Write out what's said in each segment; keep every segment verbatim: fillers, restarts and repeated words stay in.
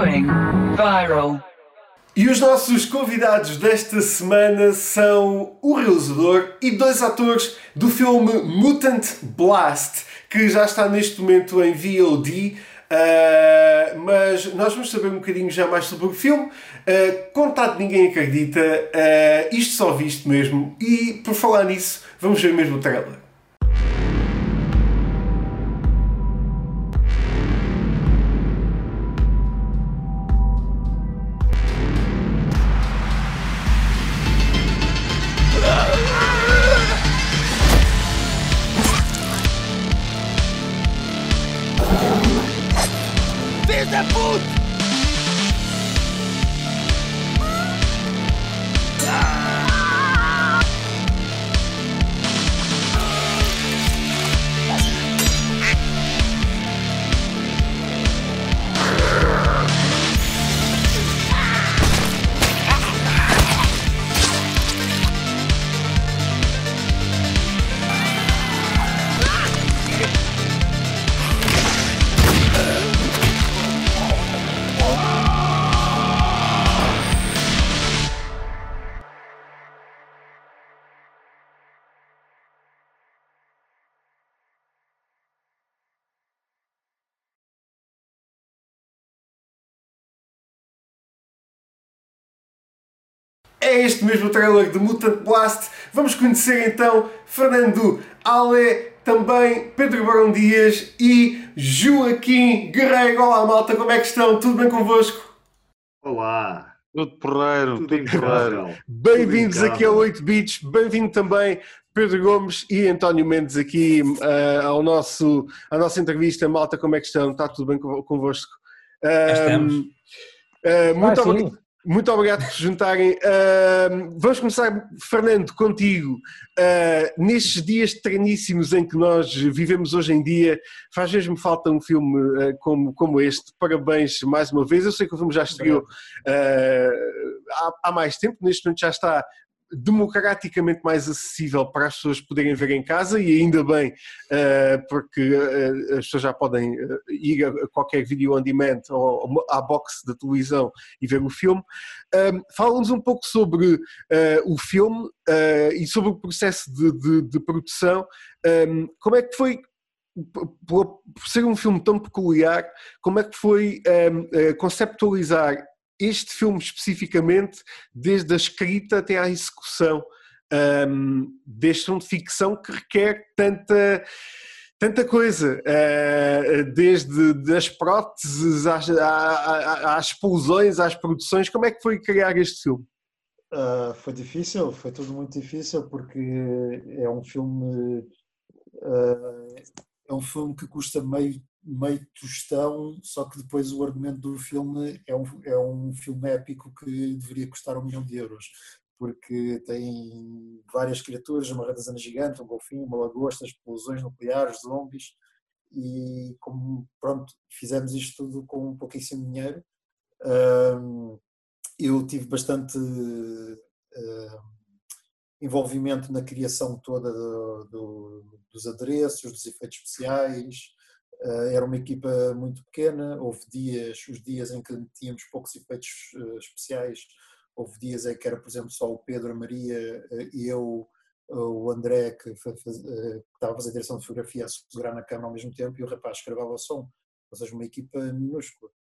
Going viral. E os nossos convidados desta semana são o realizador e dois atores do filme Mutant Blast, que já está neste momento em V O D, uh, mas nós vamos saber um bocadinho já mais sobre o filme. Uh, contado Ninguém Acredita, uh, isto só visto mesmo, e por falar nisso, vamos ver mesmo o trailer. É este mesmo trailer de Mutant Blast. Vamos conhecer então Fernando Ale, também Pedro Barão Dias e Joaquim Guerreiro. Olá malta, como é que estão? Tudo bem convosco? Olá, tudo porreiro, tudo incrível. Bem-vindos aqui ao oito Beats, bem-vindo também Pedro Gomes e António Mendes aqui uh, ao nosso, à nossa entrevista. Malta, como é que estão? Está tudo bem convosco? Uh, estamos. Uh, muito ah, obrigado. Muito obrigado por se juntarem. Uh, vamos começar, Fernando, contigo. Uh, nestes dias terníssimos em que nós vivemos hoje em dia, faz mesmo falta um filme uh, como, como este. Parabéns mais uma vez. Eu sei que o filme já estreou uh, há, há mais tempo, neste momento já está democraticamente mais acessível para as pessoas poderem ver em casa, e ainda bem, porque as pessoas já podem ir a qualquer vídeo on demand ou à box da televisão e ver o filme. Fala-nos um pouco sobre o filme e sobre o processo de, de, de produção. Como é que foi, por ser um filme tão peculiar, como é que foi conceptualizar este filme especificamente, desde a escrita até à execução, um, deste filme de ficção que requer tanta, tanta coisa, uh, desde das próteses às, às, às explosões, às produções. Como é que foi criar este filme? Uh, foi difícil, foi tudo muito difícil, porque é um filme, uh, é um filme que custa meio meio tostão, só que depois o argumento do filme é um, é um filme épico que deveria custar um milhão de euros, porque tem várias criaturas, uma ratazana gigante, um golfinho, uma lagosta, explosões nucleares, zombies, e como, pronto, fizemos isto tudo com pouquíssimo dinheiro. Eu tive bastante envolvimento na criação toda do, do, dos adereços, dos efeitos especiais. Uh, era uma equipa muito pequena, houve dias, os dias em que tínhamos poucos efeitos uh, especiais, houve dias em que era, por exemplo, só o Pedro, a Maria uh, e eu, uh, o André, que, faz, uh, que estava a fazer a direção de fotografia, a segurar na câmara ao mesmo tempo, e o rapaz que gravava o som, ou seja, uma equipa minúscula.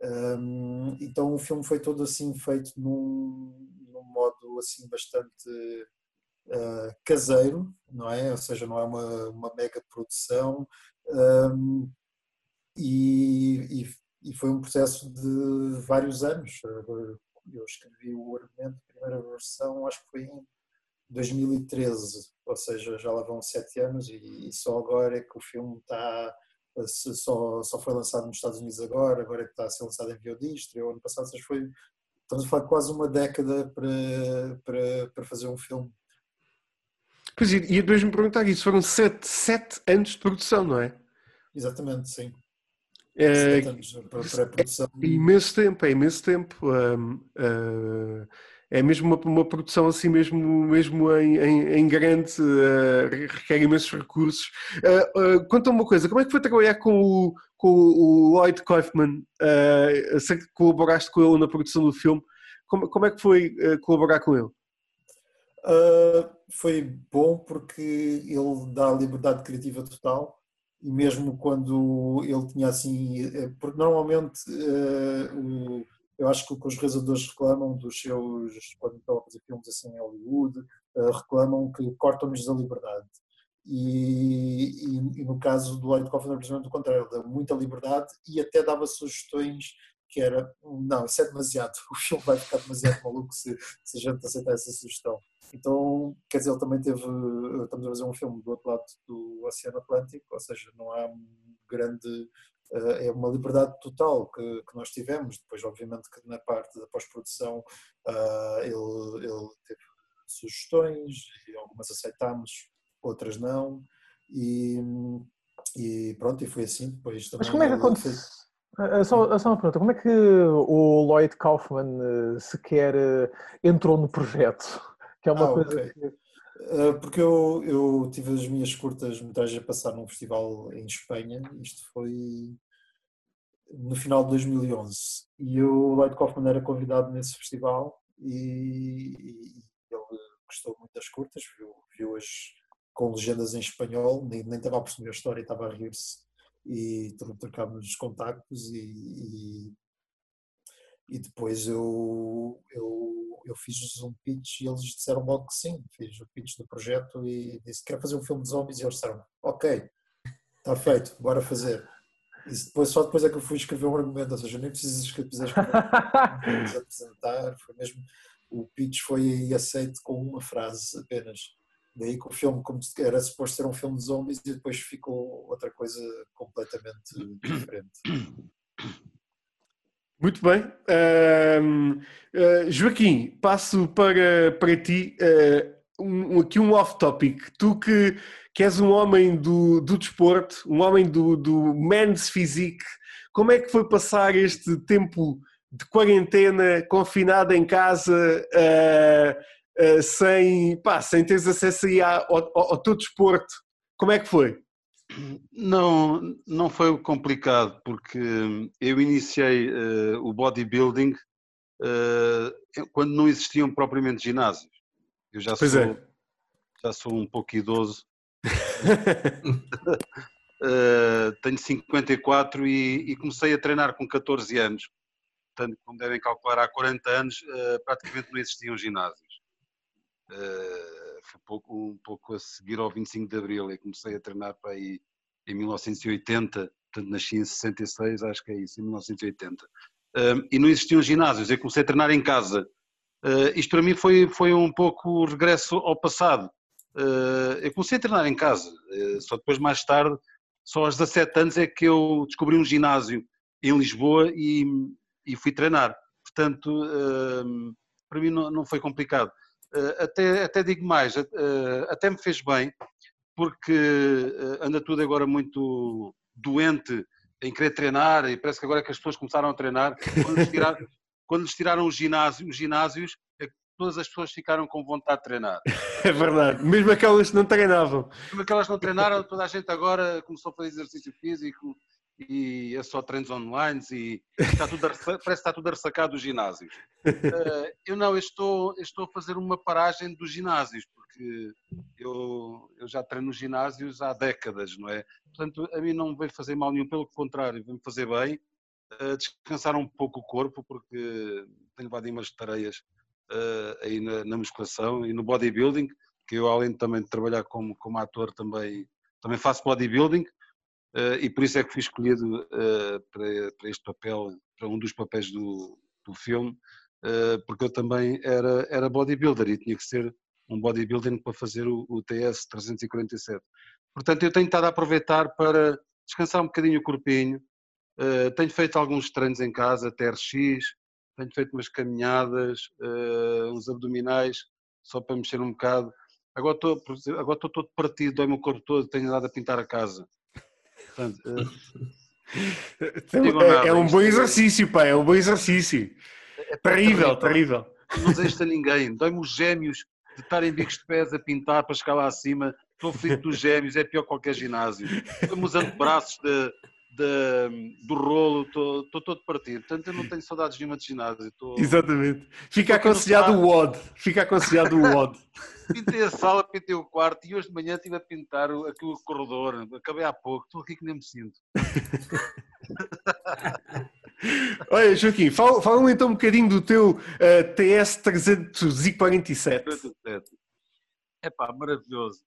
Um, então o filme foi todo assim feito num, num modo assim bastante uh, caseiro, não é? Ou seja, não é uma, uma mega produção. Um, e, e, e foi um processo de vários anos. Eu escrevi o argumento, a primeira versão, acho que foi em dois mil e treze, ou seja, já lá vão sete anos, e, e só agora é que o filme está, só, só foi lançado nos Estados Unidos agora, agora é que está a ser lançado em V O D, estreou ano passado, seja, foi, estamos a falar quase uma década para, para, para fazer um filme. Pois, e ia mesmo perguntar isso, foram sete, sete anos de produção, não é? Exatamente, sim. É, sete anos para, para a produção. É imenso tempo, é imenso tempo. Um, uh, é mesmo uma, uma produção assim, mesmo, mesmo em, em, em grande, uh, requer imensos recursos. Uh, uh, conta-me uma coisa, como é que foi trabalhar com o, que o Lloyd Kaufman, uh, sei que colaboraste com ele na produção do filme, como, como é que foi uh, colaborar com ele? Uh, foi bom porque ele dá liberdade criativa total, e mesmo quando ele tinha assim, porque normalmente uh, o, eu acho que o que os realizadores reclamam dos seus, quando estão a fazer filmes assim em Hollywood, uh, reclamam que cortam-nos a liberdade. E, e, e no caso do Lloyd Kaufman, precisamente o contrário, ele dá muita liberdade e até dava sugestões que era, não, isso é demasiado, o filme vai ficar demasiado maluco se, se a gente aceitar essa sugestão. Então, quer dizer, ele também teve, estamos a fazer um filme do outro lado do Oceano Atlântico, ou seja, não há um grande, é uma liberdade total que, que nós tivemos. Depois, obviamente, que na parte da pós-produção ele, ele teve sugestões, e algumas aceitámos, outras não, e, e pronto, e foi assim depois também. Mas como é que aconteceu? Só, só uma pergunta, como é que o Lloyd Kaufman sequer entrou no projeto? Que é uma ah, coisa okay. que... Porque eu, eu tive as minhas curtas-metragens a passar num festival em Espanha, isto foi no final de dois mil e onze, e o Lloyd Kaufman era convidado nesse festival, e, e ele gostou muito das curtas, viu, viu as com legendas em espanhol, nem, nem estava a perceber a história, estava a rir-se, e trocámos os contactos, e, e, e depois eu, eu, eu fiz um pitch e eles disseram logo que sim, fiz o pitch do projeto e disse que quer fazer um filme de zombies, e eles disseram, ok, está feito, bora fazer. E depois, só depois é que eu fui escrever um argumento, ou seja, eu nem preciso escrever, apresentar, foi mesmo, o pitch foi aceito com uma frase apenas. Daí que o filme, como era suposto ser um filme de zombies, e depois ficou outra coisa completamente diferente. Muito bem. Um, uh, Joaquim, passo para, para ti uh, um, aqui um off-topic. Tu que, que és um homem do, do desporto, um homem do, do men's physique, como é que foi passar este tempo de quarentena, confinado em casa, uh, Uh, sem, pá, sem teres acesso aí ao, ao, ao teu desporto? Como é que foi? Não, não foi complicado, porque eu iniciei uh, o bodybuilding uh, quando não existiam propriamente ginásios. Eu já sou, é. já sou um pouco idoso. uh, tenho cinquenta e quatro e, e comecei a treinar com catorze anos. Portanto, como devem calcular, há quarenta anos uh, praticamente não existiam ginásios. Uh, foi um pouco, um pouco a seguir ao vinte e cinco de Abril, e comecei a treinar para aí em mil novecentos e oitenta, portanto nasci em sessenta e seis, acho que é isso, em mil novecentos e oitenta, uh, e não existiam ginásios, eu comecei a treinar em casa. Uh, isto para mim foi, foi um pouco o regresso ao passado. Uh, eu comecei a treinar em casa, uh, só depois mais tarde, só aos dezassete anos é que eu descobri um ginásio em Lisboa e, e fui treinar, portanto uh, para mim não, não foi complicado. Até, até digo mais, até me fez bem, porque anda tudo agora muito doente em querer treinar, e parece que agora é que as pessoas começaram a treinar. Quando lhes tiraram, quando lhes tiraram os, ginásios, os ginásios, todas as pessoas ficaram com vontade de treinar. É verdade, mesmo aquelas que não treinavam. Mesmo aquelas que não treinaram, toda a gente agora começou a fazer exercício físico, e é só treinos online, e está tudo a, parece que está tudo a ressacar dos ginásios. Eu não, eu estou, eu estou a fazer uma paragem dos ginásios, porque eu, eu já treino ginásios há décadas, não é? Portanto, a mim não me veio fazer mal nenhum, pelo contrário, veio-me fazer bem, descansar um pouco o corpo, porque tenho levado umas tareias aí na, na musculação e no bodybuilding, que eu, além também de trabalhar como, como ator, também, também faço bodybuilding. Uh, e por isso é que fui escolhido uh, para, para este papel, para um dos papéis do, do filme, uh, porque eu também era, era bodybuilder e tinha que ser um bodybuilding para fazer o, o T S trezentos e quarenta e sete. Portanto, eu tenho estado a aproveitar para descansar um bocadinho o corpinho, uh, tenho feito alguns treinos em casa, T R X, tenho feito umas caminhadas, uh, uns abdominais, só para mexer um bocado. Agora estou, agora estou todo partido, dói-me o corpo todo, tenho andado a pintar a casa. Portanto, uh, nada, é um bom exercício, é... pá, é um bom exercício. É, é terrível, terrível. Não deixa ninguém, dói-me os gêmeos de estarem bicos de pés a pintar para chegar lá acima. Estou aflito dos gêmeos, é pior que qualquer ginásio. Dói-me os antebraços de, de, do rolo, estou todo partido. Portanto, eu não tenho saudades nenhuma de ginásio. Tô, Exatamente. Fica aconselhado o W O D. Fica aconselhado o W O D. Pintei a sala, pintei o quarto e hoje de manhã estive a pintar o, aqui o corredor. Acabei há pouco. Estou aqui que nem me sinto. Olha, Joaquim, fala, fala-me então um bocadinho do teu uh, T S trezentos e quarenta e sete. Epá, maravilhoso.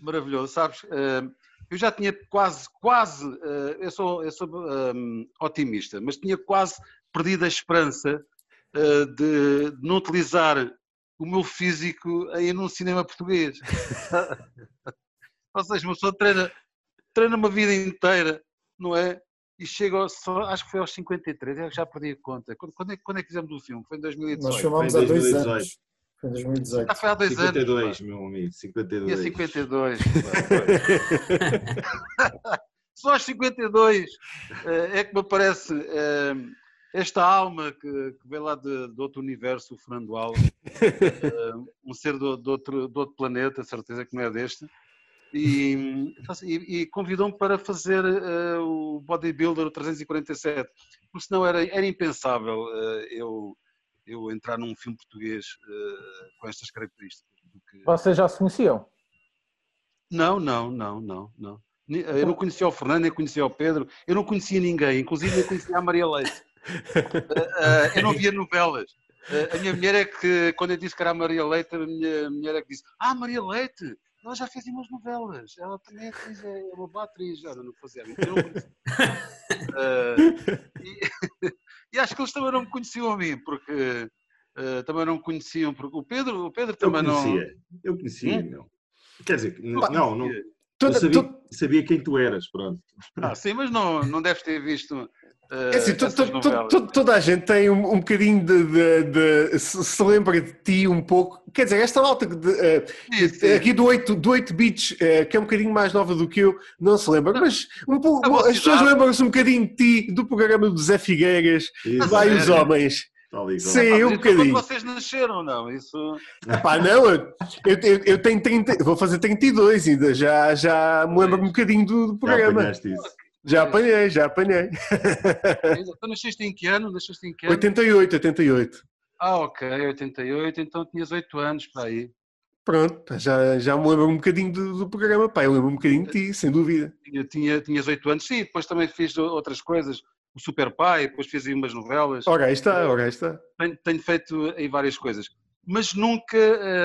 Maravilhoso, sabes? Uh, eu já tinha quase, quase, uh, eu sou, eu sou um, otimista, mas tinha quase perdido a esperança uh, de, de não utilizar o meu físico aí num cinema português. Ou seja, uma pessoa treina, treina uma vida inteira, não é? E chega, só, acho que foi aos cinquenta e três, eu já perdi a conta. Quando, quando, é, quando é que fizemos o filme? Foi em dois mil e dezoito. Nós filmámos há dois anos. Foi em dois mil e dezoito. Ah, foi há dois cinquenta e dois, anos. cinquenta e dois, meu amigo, cinquenta e dois. E cinquenta e dois. Só aos cinquenta e dois é que me aparece esta alma que, que vem lá de, de outro universo, o Fernando Ale. Um ser de, de, outro, de outro planeta, certeza que não é deste. E, e convidou-me para fazer uh, o Bodybuilder trezentos e quarenta e sete, porque senão era, era impensável uh, eu, eu entrar num filme português uh, com estas características. Porque... Vocês já se conheciam? Não, não, não, não, não. Eu não conhecia o Fernando, eu conhecia o Pedro, eu não conhecia ninguém, inclusive eu conhecia a Maria Leite. Uh, uh, eu não via novelas. Uh, a minha mulher é que, quando eu disse que era a Maria Leite, a minha mulher é que disse: "Ah, Maria Leite! Ela já fez umas novelas, ela também é atriz, é uma boa atriz", ela não fazia. Não uh, e, e acho que eles também não me conheciam a mim, porque uh, também não me conheciam, porque o Pedro, o Pedro também eu conhecia, não... Eu conhecia, hum? não. Quer dizer, bah, não, não, toda, eu sabia, toda... sabia quem tu eras, pronto. Ah, sim, mas não, não deves ter visto... É assim, to, to, to, to, toda a gente tem um, um bocadinho de, de, de, de se, se lembra de ti um pouco, quer dizer, esta malta de, uh, sim, sim. aqui do oito Beats, uh, que é um bocadinho mais nova do que eu, não se lembra, não, mas um pouco, as pessoas lembram-se um bocadinho de ti, do programa do Zé Figueiras, isso. Vai é. Os homens. Sim, ah, um bocadinho. Vocês nasceram, não? Isso... Epá, não, eu, eu, eu tenho trinta, vou fazer trinta e dois ainda, já, já me lembro um bocadinho do, do programa. Já apanhei, já apanhei. Tu nasceste em que ano? Nasceste em que ano? oitenta e oito, oitenta e oito. Ah, ok, oitenta e oito, então tinhas oito anos para aí. Pronto, já, já me lembro um bocadinho do, do programa, pá, eu lembro um bocadinho de ti, sem dúvida. Tinha, tinha, tinhas oito anos, sim, depois também fiz outras coisas, o Super Pai, depois fiz aí umas novelas. Ora, aí está, ora, aí está. Tenho, tenho feito aí várias coisas, mas nunca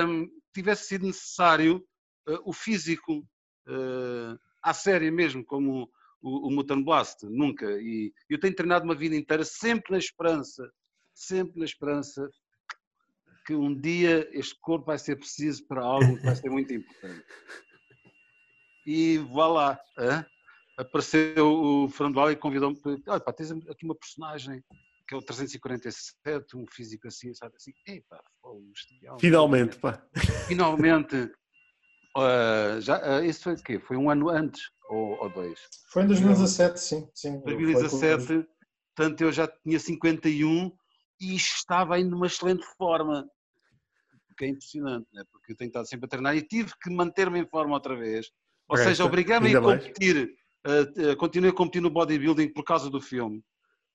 hum, tivesse sido necessário uh, o físico uh, à série mesmo, como... O, o Mutant Blast, nunca. E eu tenho treinado uma vida inteira sempre na esperança, sempre na esperança que um dia este corpo vai ser preciso para algo que vai ser muito importante. E vá lá, ah, apareceu o Fernando Ale e convidou-me para... Olha pá, tens aqui uma personagem que é o trezentos e quarenta e sete, um físico assim, sabe assim, epá, pô, finalmente, pá. Finalmente. Uh, já, uh, isso foi o quê? Foi um ano antes? Ou, ou dois? Foi em dois mil e dezassete, sim. sim. dois mil e dezassete, portanto eu já tinha cinquenta e um e estava ainda numa excelente forma, o que é impressionante, né? Porque eu tenho estado sempre a treinar e tive que manter-me em forma outra vez, ou Resta, seja, obrigava-me a competir, uh, uh, continuei a competir no bodybuilding por causa do filme,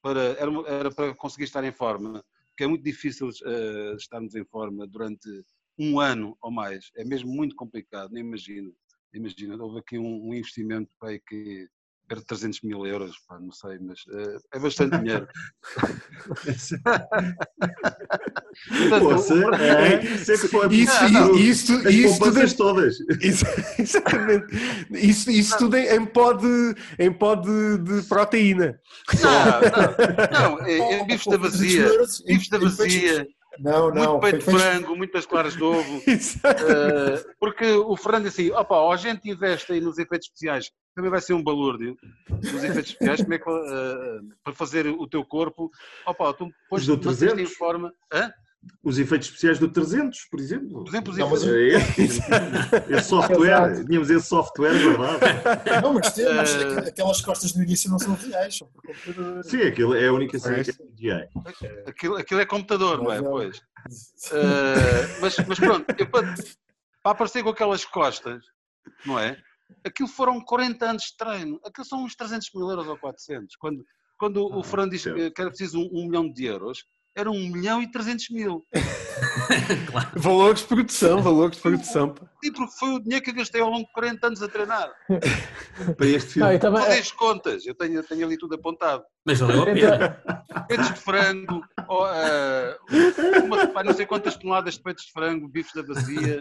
para, era, era para conseguir estar em forma, porque é muito difícil uh, estarmos em forma durante um ano ou mais, é mesmo muito complicado, nem imagino. Imagina, houve aqui um, um investimento para que era trezentos mil euros, pá, não sei, mas uh, é bastante dinheiro. Portanto, Poxa, um... é, isso tudo em todas. Isso, exatamente. Isso, isso tudo em, em pó de, em pó de, de proteína. Não, não, não, é, é bifes da vazia, bifes da vazia. Não, muito não, peito de frango, muitas claras de ovo, uh, porque o Fernando assim, opa, ó, a gente investe aí nos efeitos especiais, também vai ser um balúrdio, nos efeitos especiais, como é que, uh, para fazer o teu corpo, opa, tu pões em forma... Hã? Os efeitos especiais do trezentos, por exemplo. Por exemplo, os não, efeitos... é, é, é software, tínhamos esse software, verdade. Não, mas, é, mas é, aquelas costas no início não são reais. São por computador. Sim, aquilo é a única coisa que é C G I. Aquilo, aquilo é computador, não é? Pois. Uh, mas, mas pronto, eu, para, para aparecer com aquelas costas, não é? Aquilo foram quarenta anos de treino. Aquilo são uns trezentos mil euros ou quatrocentos. Quando, quando ah, o Fernando disse que era preciso um, um milhão de euros, era um milhão e trezentos mil. Claro. Valores de produção, valores de produção. E porque foi o dinheiro que eu gastei ao longo de quarenta anos a treinar. Para este filme. Não, eu também... Todas as contas, eu tenho, tenho ali tudo apontado. Mas valeu a pena. Peitos de frango, ou, uh, uma, pá, não sei quantas toneladas de peitos de frango, bifes da bacia,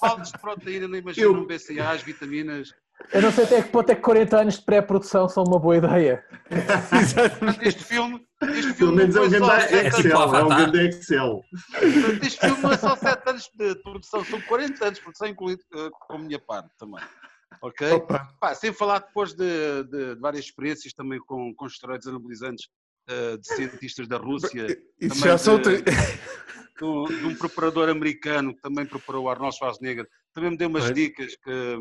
baldes uh, de proteína, não imagino, eu... um B C A, as vitaminas. Eu não sei até que ponto é que quarenta anos de pré-produção são uma boa ideia. Exatamente. Este filme, este filme menos é um grande Excel. Este filme não é só sete anos de produção, são quarenta anos de produção, incluído uh, com a minha parte também. Ok? Pá, sem falar depois de, de, de várias experiências também com, com esteroides anabolizantes uh, de cientistas da Rússia. Isso já são... De, de, de um preparador americano que também preparou o Arnold Schwarzenegger. Também me deu umas é. dicas que...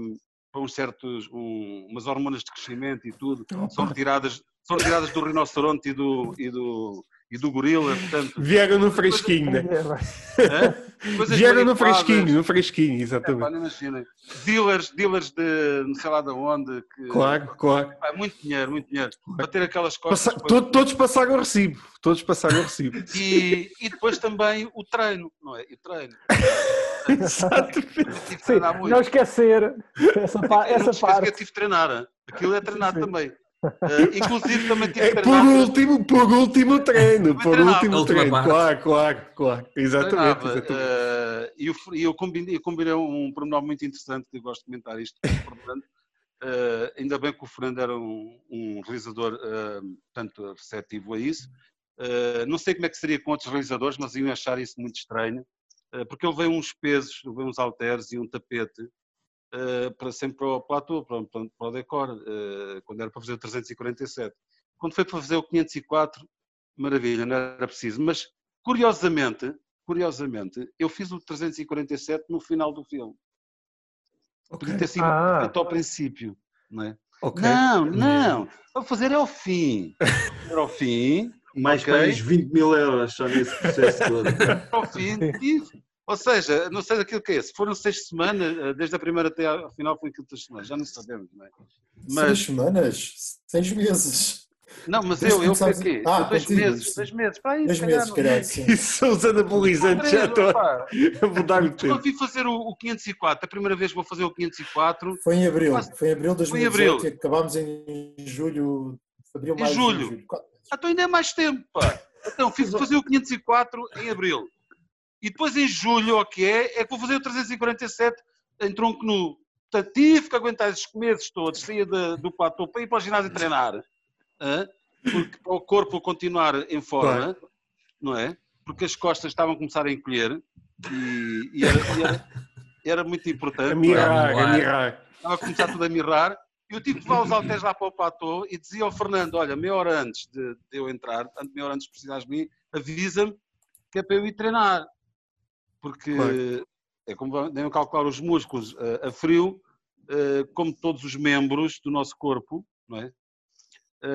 para uns certos, um, umas hormonas de crescimento e tudo, são retiradas, são retiradas do rinoceronte e do, e do, e do gorila, portanto... Vieram no fresquinho, né? Vieram no fresquinho, no fresquinho, exatamente. É, pá, não imaginem. Dealers, dealers de não sei lá de onde... Que, claro, claro. Pá, muito dinheiro, muito dinheiro. Claro. Para ter aquelas coisas... Passa, depois... to, todos passaram o recibo, todos passaram o recibo. E, e depois também o treino, não é? O treino. Sim, não esquecer essa, pa essa não parte. Eu tive de treinar, aquilo é treinar também. Uh, inclusive também tive de treinar. É, por último, por último treino, por último treino, claro, claro, claro, exatamente. exatamente. Uh, e eu, eu, combinei, eu combinei um pormenor muito interessante que eu gosto de comentar isto. Portanto, uh, ainda bem que o Fernando era um, um realizador uh, tanto receptivo a isso. Uh, não sei como é que seria com outros realizadores, mas iam achar isso muito estranho. Porque ele veio uns pesos, veio uns halteres e um tapete uh, para sempre para o platô, para, para, para o decor, uh, quando era para fazer o trezentos e quarenta e sete. Quando foi para fazer o quinhentos e quatro, maravilha, não era preciso. Mas, curiosamente, curiosamente eu fiz o trezentos e quarenta e sete no final do filme. Okay. Podia ter sido ah. até ao princípio, não é? Okay. Não, não, vou fazer é ao fim. Era ao fim... Mais okay. mais vinte mil euros só nesse processo todo. Ao fim, ou seja, não sei daquilo que é esse. Foram seis semanas, desde a primeira até ao final foi aquilo de três semanas, já não sabemos, não é? Mas... Seis semanas? Seis meses? Não, mas eu, eu fui aqui. Ah, dois meses, dois meses, para aí, dois meses, caralho. Isso são os anabolizantes, já estou a mudar o tempo. Eu fui fazer o, o quinhentos e quatro, a primeira vez que vou fazer o quinhentos e quatro. Foi em abril, mas... foi em abril de dois mil e dezoito, acabámos em julho, abril, maio, julho. julho. Então ainda é mais tempo, pá. Então fiz fazer o quinhentos e quatro em abril. E depois em julho, o que é, é que vou fazer o trezentos e quarenta e sete em tronco nu. Portanto, tive que aguentar esses meses todos, saía de, do platô para ir para o ginásio treinar. Ah? Porque, para o corpo continuar em forma, claro. Não é? Porque as costas estavam a começar a encolher e, e, era, e era, era muito importante. A mirar, a mirar. Estava a começar tudo a mirar. Eu tive que levar os halteres lá para o platô e dizia ao Fernando, olha, meia hora antes de, de eu entrar, tanto meia hora antes de precisares de mim, avisa-me que é para eu ir treinar. Porque claro. É como devem calcular os músculos uh, a frio, uh, como todos os membros do nosso corpo, não é?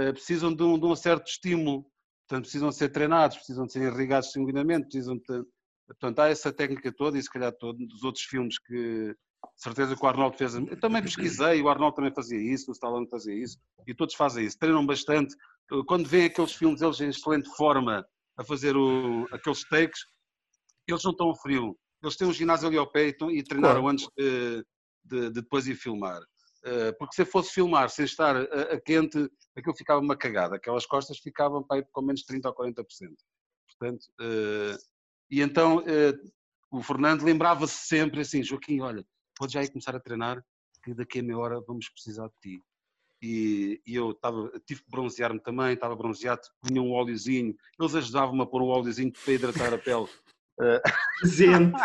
Uh, precisam de um, de um certo estímulo, portanto precisam de ser treinados, precisam de ser irrigados sanguinamente, precisam de... Portanto, há essa técnica toda e se calhar todos dos outros filmes que... certeza que o Arnaldo fez, eu também pesquisei, o Arnaldo também fazia isso, o Stallone fazia isso, e todos fazem isso, treinam bastante, quando veem aqueles filmes, eles em excelente forma, a fazer o, aqueles takes, eles não estão a frio, eles têm um ginásio ali ao pé e, e treinaram claro. Antes de, de, de depois ir filmar, porque se eu fosse filmar sem estar a, a quente, aquilo ficava uma cagada, aquelas costas ficavam para aí com menos trinta ou quarenta por cento, portanto, e então o Fernando lembrava-se sempre assim, Joaquim, olha, pode já ir começar a treinar, que daqui a meia hora vamos precisar de ti. E, e eu tava, tive que bronzear-me também, estava bronzeado, punha um óleozinho, eles ajudavam-me a pôr um óleozinho para hidratar a pele. Gente!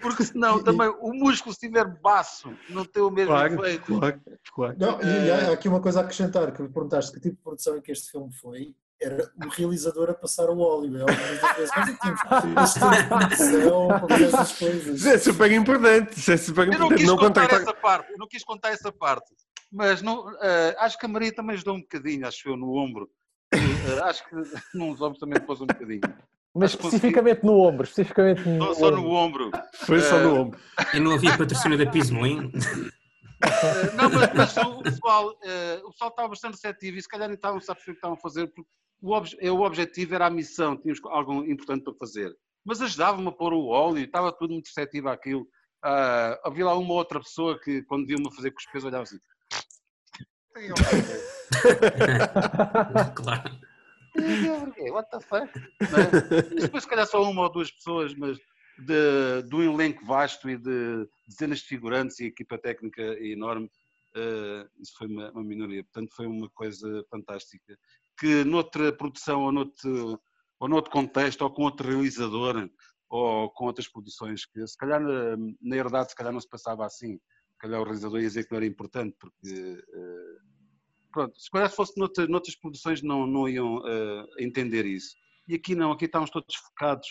Porque senão também o músculo, se tiver baço, não tem o mesmo claro, efeito. Claro, claro. Não, e há aqui uma coisa a acrescentar, que me perguntaste que tipo de produção é que este filme foi. Era um realizador a passar o óleo. É uma super importante. Isso é super importante. Eu não quis não contar contratar... essa parte. Eu não quis contar essa parte. Mas não, uh, acho que a Maria também ajudou um bocadinho, acho eu, no ombro. Uh, acho que nos ombros também pôs um bocadinho. Mas especificamente no ombro, especificamente no Não, só no ombro. Foi só no ombro. E não havia patrocínio da Pismoin? Não, mas, mas o pessoal uh, estava bastante receptivo e se calhar não estavam a perceber o que estavam a fazer, porque o, ob o objetivo era a missão, tínhamos algo importante para fazer. Mas ajudava-me a pôr o óleo, estava tudo muito receptivo àquilo. Uh, havia lá uma outra pessoa que, quando viu-me fazer cuspês, olhava assim. Claro. What the fuck? É? Depois, se calhar, só uma ou duas pessoas, mas de, de um elenco vasto e de dezenas de figurantes e equipa técnica enorme, uh, isso foi uma, uma minoria. Portanto, foi uma coisa fantástica. Que noutra produção ou noutro, ou noutro contexto, ou com outro realizador, ou com outras produções, que se calhar, na, na Herdade, se calhar não se passava assim. Se calhar o realizador ia dizer que não era importante, porque... Uh, Pronto, se calhar se fosse noutras, noutras produções não, não iam uh, entender isso. E aqui não, aqui estávamos todos focados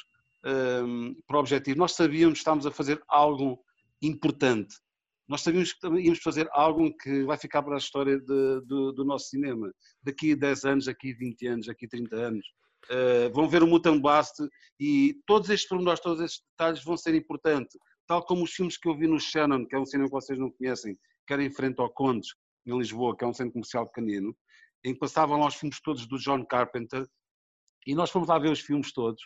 um, para o objetivo. Nós sabíamos que estávamos a fazer algo importante. Nós sabíamos que íamos fazer algo que vai ficar para a história de, do, do nosso cinema. Daqui a dez anos, daqui a vinte anos, daqui a trinta anos. Uh, vão ver o Mutant Blast e todos estes pormenores, todos estes detalhes vão ser importantes. Tal como os filmes que eu vi no Shannon, que é um cinema que vocês não conhecem, que era em frente ao Condes, em Lisboa, que é um centro comercial pequenino, em que passavam lá os filmes todos do John Carpenter, e nós fomos lá ver os filmes todos,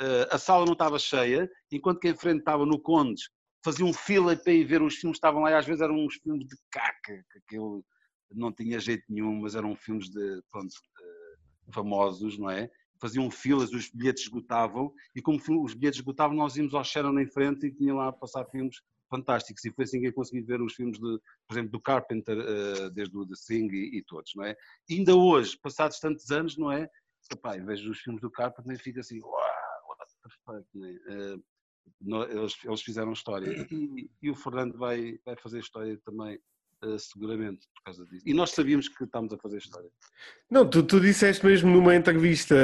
uh, a sala não estava cheia, enquanto que em frente estava no Condes, faziam fila para ir ver os filmes, estavam lá e às vezes eram uns filmes de caca, que aquilo não tinha jeito nenhum, mas eram filmes de, pronto, de famosos, não é? Faziam filas, os bilhetes esgotavam, e como os bilhetes esgotavam, nós íamos ao Sharon em frente e tinha lá a passar filmes fantásticos, e foi assim que eu consegui ver os filmes, de, por exemplo, do Carpenter, uh, desde o The Thing e, e todos, não é? E ainda hoje, passados tantos anos, não é? Epá, eu vejo os filmes do Carpenter e fico assim, uau, what the fuck, não é? uh, não, eles, eles fizeram história. E, e o Fernando vai, vai fazer história também, uh, seguramente, por causa disso. E nós sabíamos que estávamos a fazer história. Não, tu, tu disseste mesmo numa entrevista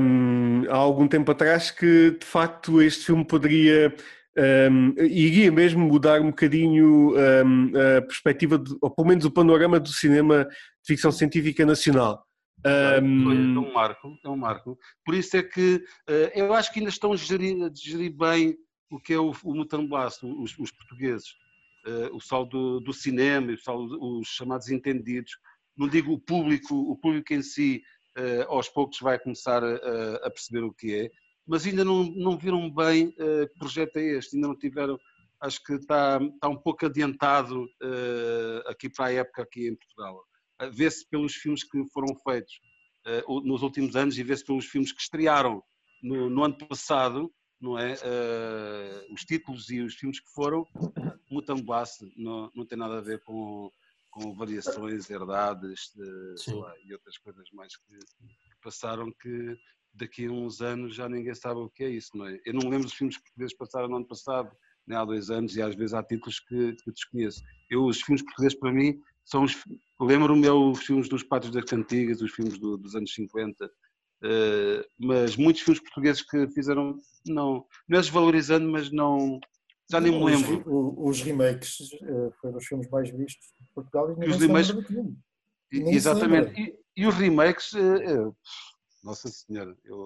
um, há algum tempo atrás que, de facto, este filme poderia... Um, iria mesmo mudar um bocadinho um, a perspectiva, de, ou pelo menos o panorama do cinema de ficção científica nacional. Um... É um marco, é um marco. Por isso é que uh, eu acho que ainda estão a gerir, gerir bem o que é o, o Mutant Blast, os, os portugueses, uh, o pessoal do, do cinema, o pessoal, os chamados entendidos. Não digo o público, o público em si, uh, aos poucos vai começar a, a perceber o que é. Mas ainda não, não viram bem uh, que projeto é este, ainda não tiveram, acho que está, está um pouco adiantado uh, aqui para a época aqui em Portugal. Uh, vê-se pelos filmes que foram feitos uh, nos últimos anos e vê-se pelos filmes que estrearam no, no ano passado, não é? Uh, os títulos e os filmes que foram, Mutant Blast não, não tem nada a ver com, com variações, herdades uh, sei lá, e outras coisas mais que, que passaram que... Daqui a uns anos já ninguém sabe o que é isso, não é? Eu não lembro dos filmes que portugueses passaram no ano passado, nem há dois anos, e às vezes há títulos que, que desconheço. Eu, os filmes portugueses, para mim, são os... Lembro-me os filmes dos Patos das Cantigas, os filmes do, dos anos cinquenta, uh, mas muitos filmes portugueses que fizeram, não... Não é desvalorizando, mas não... Já nem me lembro. Os, os remakes uh, foram os filmes mais vistos de Portugal e ninguém remakes... e, exatamente. E, e os remakes... Uh, uh, Nossa Senhora, eu,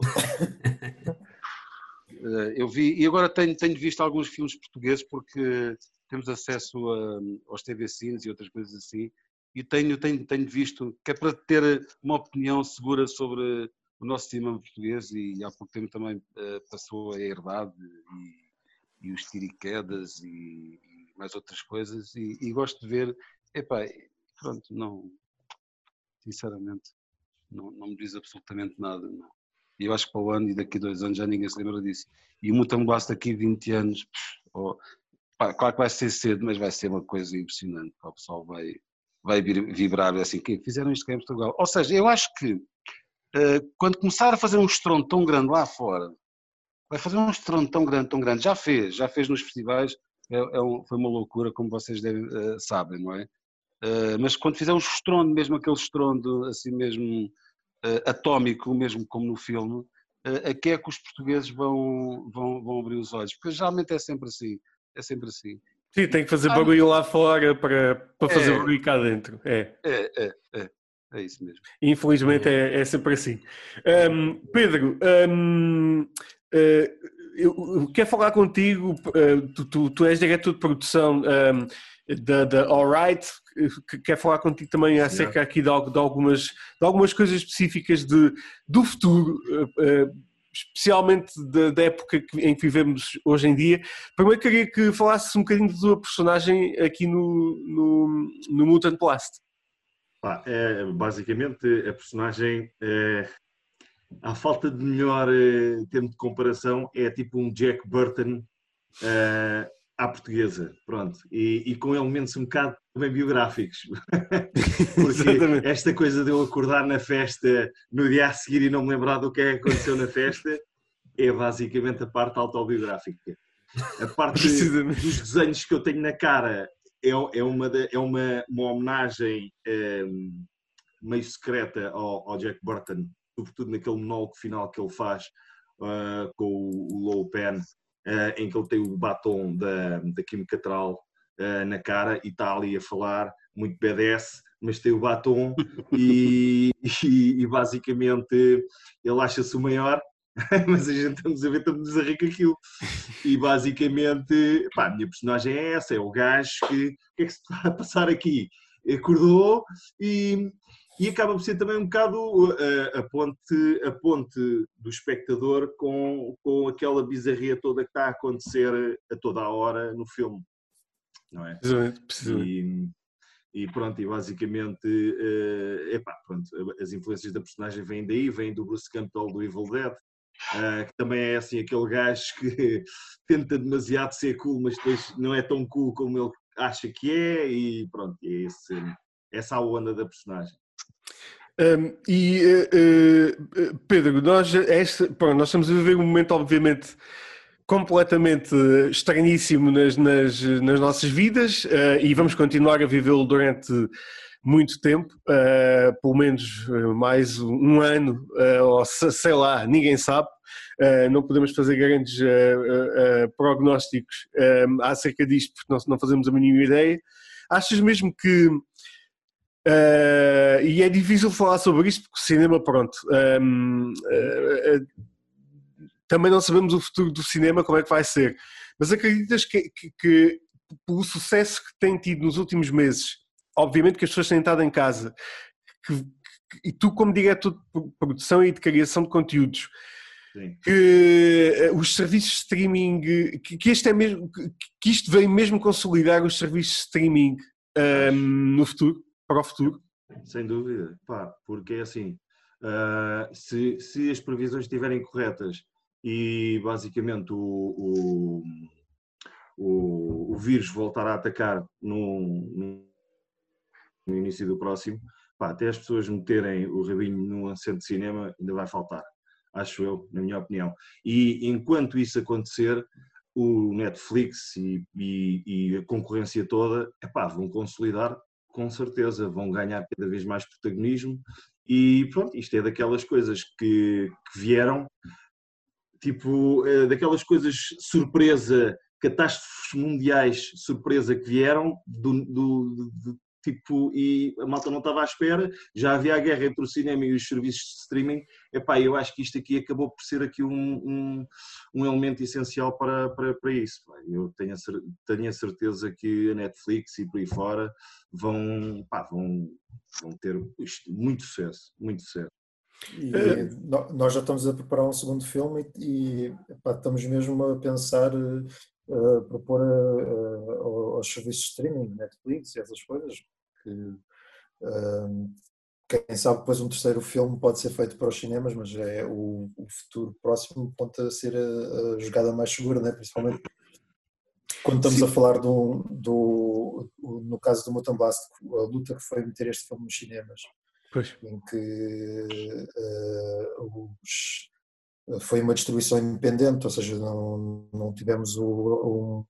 eu vi, e agora tenho, tenho visto alguns filmes portugueses porque temos acesso a, aos T V Cines e outras coisas assim, e tenho, tenho, tenho visto, que é para ter uma opinião segura sobre o nosso cinema português, e há pouco tempo também uh, passou a Herdade e, e os Tiriquedas e, e mais outras coisas, e, e gosto de ver, epá, pronto, não, sinceramente. Não, não me diz absolutamente nada, não. E eu acho que para o ano e daqui a dois anos já ninguém se lembra disso. E o Mutant Blast daqui a vinte anos, pff, oh, pá, claro que vai ser cedo, mas vai ser uma coisa impressionante. O pessoal vai, vai vibrar assim, que fizeram isto que é em Portugal. Ou seja, eu acho que uh, quando começar a fazer um estrondo tão grande lá fora, vai fazer um estrondo tão grande, tão grande, já fez, já fez nos festivais, é, é um, foi uma loucura, como vocês devem, uh, sabem, não é? Uh, mas quando fizer um estrondo, mesmo aquele estrondo assim mesmo uh, atómico, mesmo como no filme, uh, a que é que os portugueses vão, vão, vão abrir os olhos? Porque geralmente é sempre assim, é sempre assim. Sim, tem que fazer ah, barulho lá fora para, para fazer é, barulho cá dentro. É, é, é. é. É isso mesmo. Infelizmente é, é sempre assim. Um, Pedro, um, uh, eu quero falar contigo, uh, tu, tu, tu és diretor de produção um, da, da Alright, quero falar contigo também acerca aqui de, de, algumas, de algumas coisas específicas de, do futuro, uh, uh, especialmente da, da época em que vivemos hoje em dia. Primeiro queria que falasses um bocadinho da tua personagem aqui no, no, no Mutant Blast. Ah, é, basicamente, a personagem, é, à falta de melhor é, termo de comparação, é tipo um Jack Burton é, à portuguesa, pronto, e, e com elementos um bocado também biográficos, porque esta coisa de eu acordar na festa no dia a seguir e não me lembrar do que é que aconteceu na festa, é basicamente a parte autobiográfica. A parte dos desenhos que eu tenho na cara é uma, é uma, uma homenagem é, meio secreta ao, ao Jack Burton, sobretudo naquele monólogo final que ele faz uh, com o Low Pen, uh, em que ele tem o batom da, da Kim Cattrall uh, na cara e está ali a falar, muito badass, mas tem o batom e, e, e basicamente ele acha-se o maior. Mas a gente estamos a ver, estamos a rir com aquilo. E basicamente, pá, a minha personagem é essa, é o gajo que, o que é que se está a passar aqui? Acordou e, e acaba por ser também um bocado a, a, ponte, a ponte do espectador com, com aquela bizarria toda que está a acontecer a toda a hora no filme, não é? E, e pronto, e basicamente, uh, epá, pronto, as influências da personagem vêm daí, vêm do Bruce Campbell, do Evil Dead. Uh, que também é assim aquele gajo que tenta demasiado ser cool, mas depois não é tão cool como ele acha que é, e pronto, é esse, essa a onda da personagem. Um, e uh, uh, Pedro, nós, esta, pronto, nós estamos a viver um momento obviamente completamente estranhíssimo nas, nas, nas nossas vidas, uh, e vamos continuar a vivê-lo durante muito tempo, uh, pelo menos mais um ano, uh, ou sei lá, ninguém sabe, uh, não podemos fazer grandes uh, uh, uh, prognósticos uh, acerca disto, porque nós não fazemos a mínima ideia. Achas mesmo que, uh, e é difícil falar sobre isto porque o cinema, pronto, um, uh, uh, uh, também não sabemos o futuro do cinema, como é que vai ser, mas acreditas que, que, que pelo sucesso que tem tido nos últimos meses, obviamente que as pessoas têm estado em casa, que, que, e tu como diretor de produção e de criação de conteúdos, sim, que os serviços de streaming, que, que, este é mesmo, que isto vem mesmo consolidar os serviços de streaming um, no futuro, para o futuro? Sem dúvida, pá, porque é assim, uh, se, se as previsões estiverem corretas e basicamente o... o, o, o vírus voltar a atacar num... no início do próximo, pá, até as pessoas meterem o rabinho num assento de cinema ainda vai faltar, acho eu, na minha opinião. E enquanto isso acontecer, o Netflix e, e, e a concorrência toda, epá, vão consolidar com certeza, vão ganhar cada vez mais protagonismo e pronto, isto é daquelas coisas que, que vieram, tipo, é, daquelas coisas surpresa, catástrofes mundiais surpresa que vieram do... do, do tipo, e a malta não estava à espera, já havia a guerra entre o cinema e os serviços de streaming. Epá, eu acho que isto aqui acabou por ser aqui um, um, um elemento essencial para, para, para isso. Eu tenho a, tenho a certeza que a Netflix e por aí fora vão, pá, vão, vão ter isto, muito sucesso, muito sucesso. E, é. Nós já estamos a preparar um segundo filme e, e epá, estamos mesmo a pensar... Uh, propor uh, uh, aos serviços de streaming, Netflix e essas coisas, que uh, quem sabe depois um terceiro filme pode ser feito para os cinemas, mas é o, o futuro próximo ponta a ser a, a jogada mais segura, né? Principalmente quando estamos, sim, a falar do, do, no caso do Mutant Blast, a luta que foi meter este filme nos cinemas, pois, em que uh, os... foi uma distribuição independente, ou seja, não, não, tivemos o, o,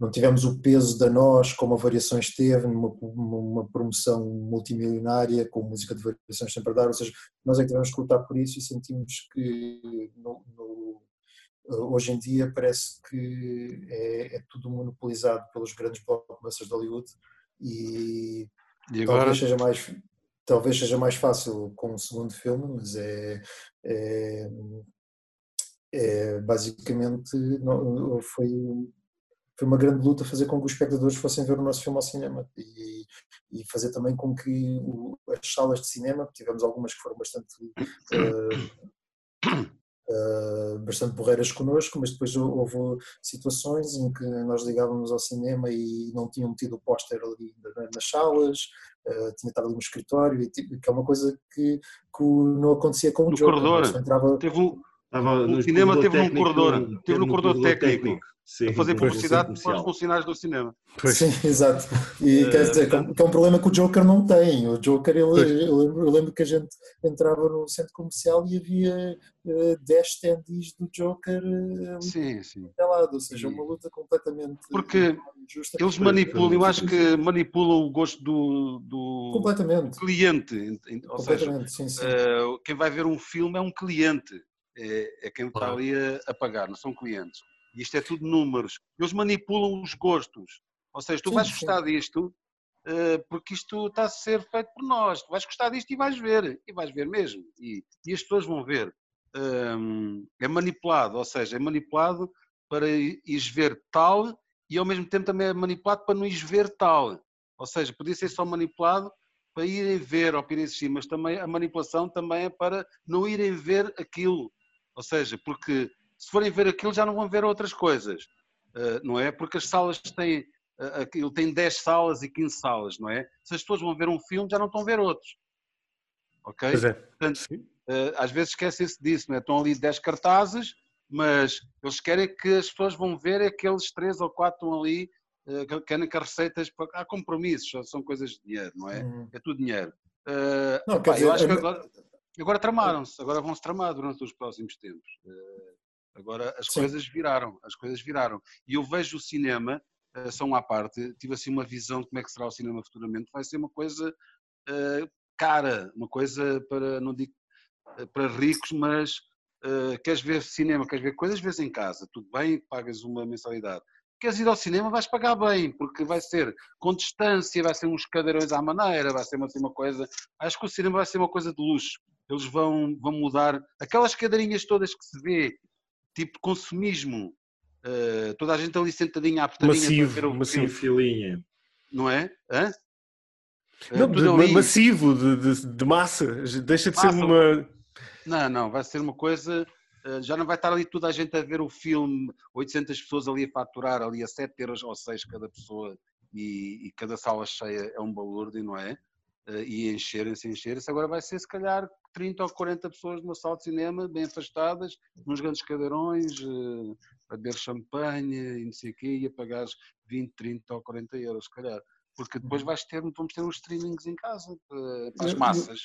não tivemos o peso da N O S, como a Variações teve, numa uma promoção multimilionária, com música de Variações sempre a dar, ou seja, nós é que tivemos que lutar por isso e sentimos que no, no, hoje em dia parece que é, é tudo monopolizado pelos grandes blockbusters de Hollywood e, e agora... talvez seja mais... talvez seja mais fácil com o segundo filme, mas é, é, é basicamente não, foi, foi uma grande luta fazer com que os espectadores fossem ver o nosso filme ao cinema e, e fazer também com que o, as salas de cinema, tivemos algumas que foram bastante... Uh, Uh, bastante porreiras connosco, mas depois houve situações em que nós ligávamos ao cinema e não tinham metido o póster ali nas salas, uh, tinha estado ali no escritório, e, tipo, que é uma coisa que, que não acontecia com o no Joker. Corredor. Entrava... Teve um, o cinema teve um corredor, teve no corredor técnico, técnico. Sim, a fazer publicidade para os funcionários do cinema. Pois. Sim, exato. E uh, quer dizer, que é um problema que o Joker não tem. O Joker, eu, eu, lembro, eu lembro que a gente entrava no centro comercial e havia uh, dez standees do Joker uh, sim, sim. até lado, ou seja, sim. uma luta completamente Porque justa. Eles manipulam, eu acho que manipulam o gosto do, do, completamente. do cliente. Ou completamente, seja, sim, sim. Uh, quem vai ver um filme é um cliente, é, é quem está ali a, a pagar, não são clientes. Isto é tudo números. Eles manipulam os gostos. Ou seja, tu sim, vais sim. gostar disto porque isto está a ser feito por nós. Tu vais gostar disto e vais ver. E vais ver mesmo. E, e as pessoas vão ver. É manipulado. Ou seja, é manipulado para ires ver tal e ao mesmo tempo também é manipulado para não ires ver tal. Ou seja, podia ser só manipulado para irem ver ou para irem assistir, mas também a manipulação também é para não irem ver aquilo. Ou seja, porque... se forem ver aquilo já não vão ver outras coisas, não é? Porque as salas têm, aquilo tem dez salas e quinze salas, não é? Se as pessoas vão ver um filme já não estão a ver outros, ok? Pois é. Portanto, às vezes esquecem-se disso, não é? Estão ali dez cartazes, mas eles querem que as pessoas vão ver aqueles três ou quatro estão ali, querem que as receitas, há compromissos, são coisas de dinheiro, não é? Uhum. É tudo dinheiro. Não, pá, eu dizer, acho que agora, agora tramaram-se, agora vão-se tramar durante os próximos tempos. Agora as Sim. coisas viraram, as coisas viraram. E eu vejo o cinema, uh, só uma à parte, tive assim uma visão de como é que será o cinema futuramente. Vai ser uma coisa uh, cara, uma coisa para, não digo uh, para ricos, mas uh, queres ver cinema, queres ver coisas, vês em casa, tudo bem, pagas uma mensalidade. Queres ir ao cinema, vais pagar bem, porque vai ser com distância, vai ser uns cadeirões à maneira, vai ser uma, assim, uma coisa... Acho que o cinema vai ser uma coisa de luxo. Eles vão, vão mudar aquelas cadeirinhas todas que se vê, tipo consumismo, uh, toda a gente ali sentadinha, apertadinha... Massivo, para ver o massivo, filinha. Não é? Hã? Não, uh, de, ali... Massivo, de, de, de massa, deixa de massa. Ser uma... Não, não, vai ser uma coisa... Uh, já não vai estar ali toda a gente a ver o filme, oitocentas pessoas ali a faturar, ali a sete euros ou seis cada pessoa, e, e cada sala cheia é um balúrdio, não é? Uh, e encherem-se, encherem-se, agora vai ser se calhar trinta ou quarenta pessoas numa sala de cinema, bem afastadas, nos grandes cadeirões, uh, a beber champanhe e não sei o quê, e a pagar vinte, trinta ou quarenta euros, se calhar. Porque depois vais ter, vamos ter uns streamings em casa, uh, para as massas.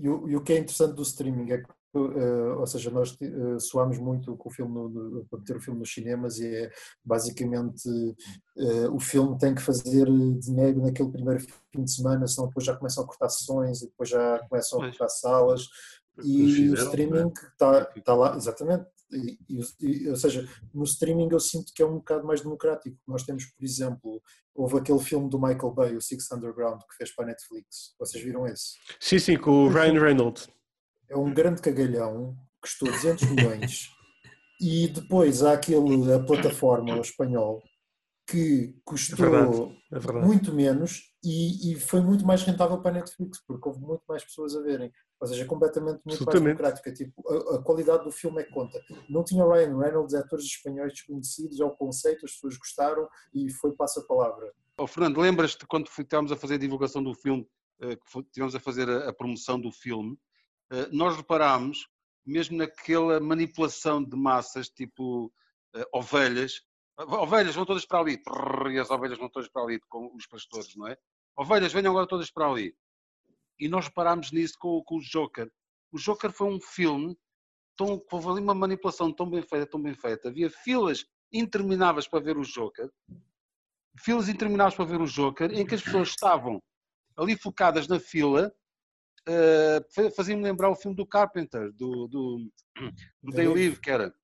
E o que é interessante do streaming é que, uh, ou seja, nós uh, soámos muito com o filme, no, para meter o filme nos cinemas e é basicamente uh, o filme tem que fazer dinheiro naquele primeiro fim de semana, senão depois já começam a cortar sessões e depois já começam a cortar salas e o streaming está tá lá, exatamente. E, e, ou seja, no streaming eu sinto que é um bocado mais democrático. Nós temos, por exemplo, houve aquele filme do Michael Bay, o Six Underground, que fez para a Netflix. Vocês viram esse? Sim, sim, com o Ryan Reynolds. É um grande cagalhão, custou duzentos milhões. E depois há aquele, a plataforma espanhol, que custou é verdade, é verdade. muito menos e, e foi muito mais rentável para a Netflix, porque houve muito mais pessoas a verem. Ou seja, é completamente muito mais democrática. Tipo, a, a qualidade do filme é que conta. Não tinha Ryan Reynolds, atores espanhóis desconhecidos, é o conceito, as pessoas gostaram e foi passa a palavra. Oh, Fernando, lembras-te quando estávamos a fazer a divulgação do filme, que estivemos a fazer a promoção do filme, nós reparámos, mesmo naquela manipulação de massas, tipo ovelhas, ovelhas vão todas para ali, e as ovelhas vão todas para ali, com os pastores, não é? Ovelhas, venham agora todas para ali. E nós reparámos nisso com, com o Joker. O Joker foi um filme, tão, houve ali uma manipulação tão bem feita, tão bem feita. Havia filas intermináveis para ver o Joker, filas intermináveis para ver o Joker, em que as pessoas estavam ali focadas na fila, uh, faziam-me lembrar o filme do Carpenter, do, do, do Day Live, que era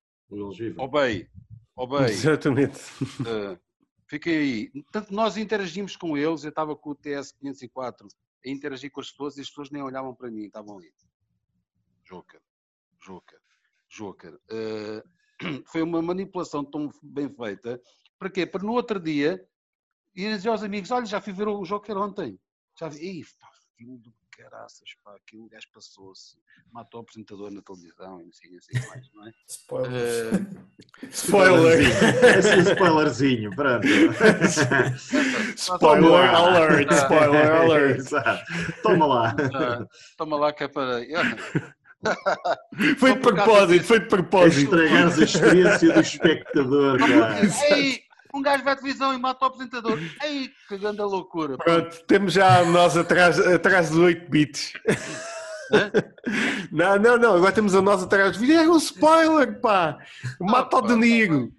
Obey. Obey. Exatamente. Uh, fiquem aí. Tanto nós interagimos com eles, eu estava com o T S quinhentos e quatro a interagir com as pessoas e as pessoas nem olhavam para mim, estavam ali. Joker, Joker, Joker. Uh, foi uma manipulação tão bem feita. Para quê? Para no outro dia irem dizer aos amigos, olha, já fui ver o Joker ontem. Já vi, e, pá, filho do caraças, pá, aquele gajo passou-se, matou o apresentador na televisão e assim, assim mais, não é? Spoiler. Uh, spoiler. Spoilerzinho, pronto. Spoiler alert, spoiler alert. Toma lá. Toma lá que é para... Foi de propósito, foi de propósito. Estragares a experiência do espectador, cara. Um gajo vai à televisão e mata o apresentador. Ei, que grande loucura. Pronto, pô. Temos já nós atrás, atrás de oito bits. Não, não, não. Agora temos a nós atrás de... É um spoiler, pá. Mata o De Niro.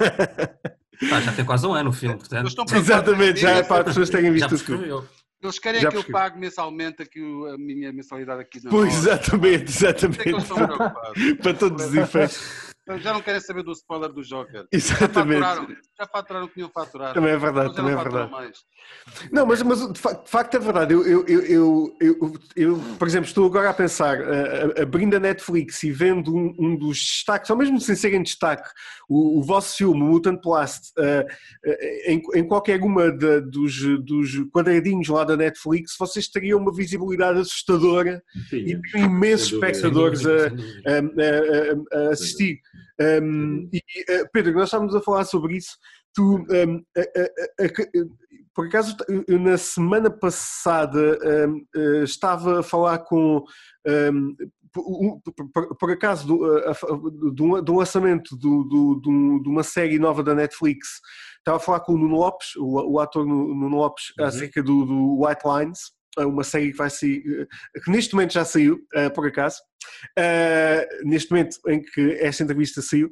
Já tem quase um ano o filme, portanto. Exatamente, já é para as pessoas terem visto tudo. Eles querem já que eu pague mensalmente aqui a minha mensalidade aqui na Pois, exatamente, exatamente. Eles estão preocupados. Para todos os efeitos. Já não querem saber do spoiler do Joker. Exatamente. Já faturaram, já faturaram o que iam faturar. Também é verdade, também é verdade. Mais. Não, mas, mas de, facto, de facto é verdade. Eu, eu, eu, eu, eu, por exemplo, estou agora a pensar, abrindo a Netflix e vendo um, um dos destaques, ou mesmo sem serem destaque, o, o vosso filme, o Mutant Blast, uh, em, em qualquer uma de, dos, dos quadradinhos lá da Netflix, vocês teriam uma visibilidade assustadora. Sim, e é. Imensos espectadores a, a, a, a assistir. Um, e, uh, Pedro, nós estávamos a falar sobre isso. Tu, um, a, a, a, a, por acaso, eu, na semana passada um, uh, estava a falar com, um, por, por, por acaso, do, a, do, do lançamento do, do, do, de uma série nova da Netflix. Estava a falar com o Nuno Lopes, o, o ator Nuno Lopes, uhum. acerca do, do White Lines, uma série que vai sair, que neste momento já saiu, uh, por acaso. Uh, neste momento em que esta entrevista saiu,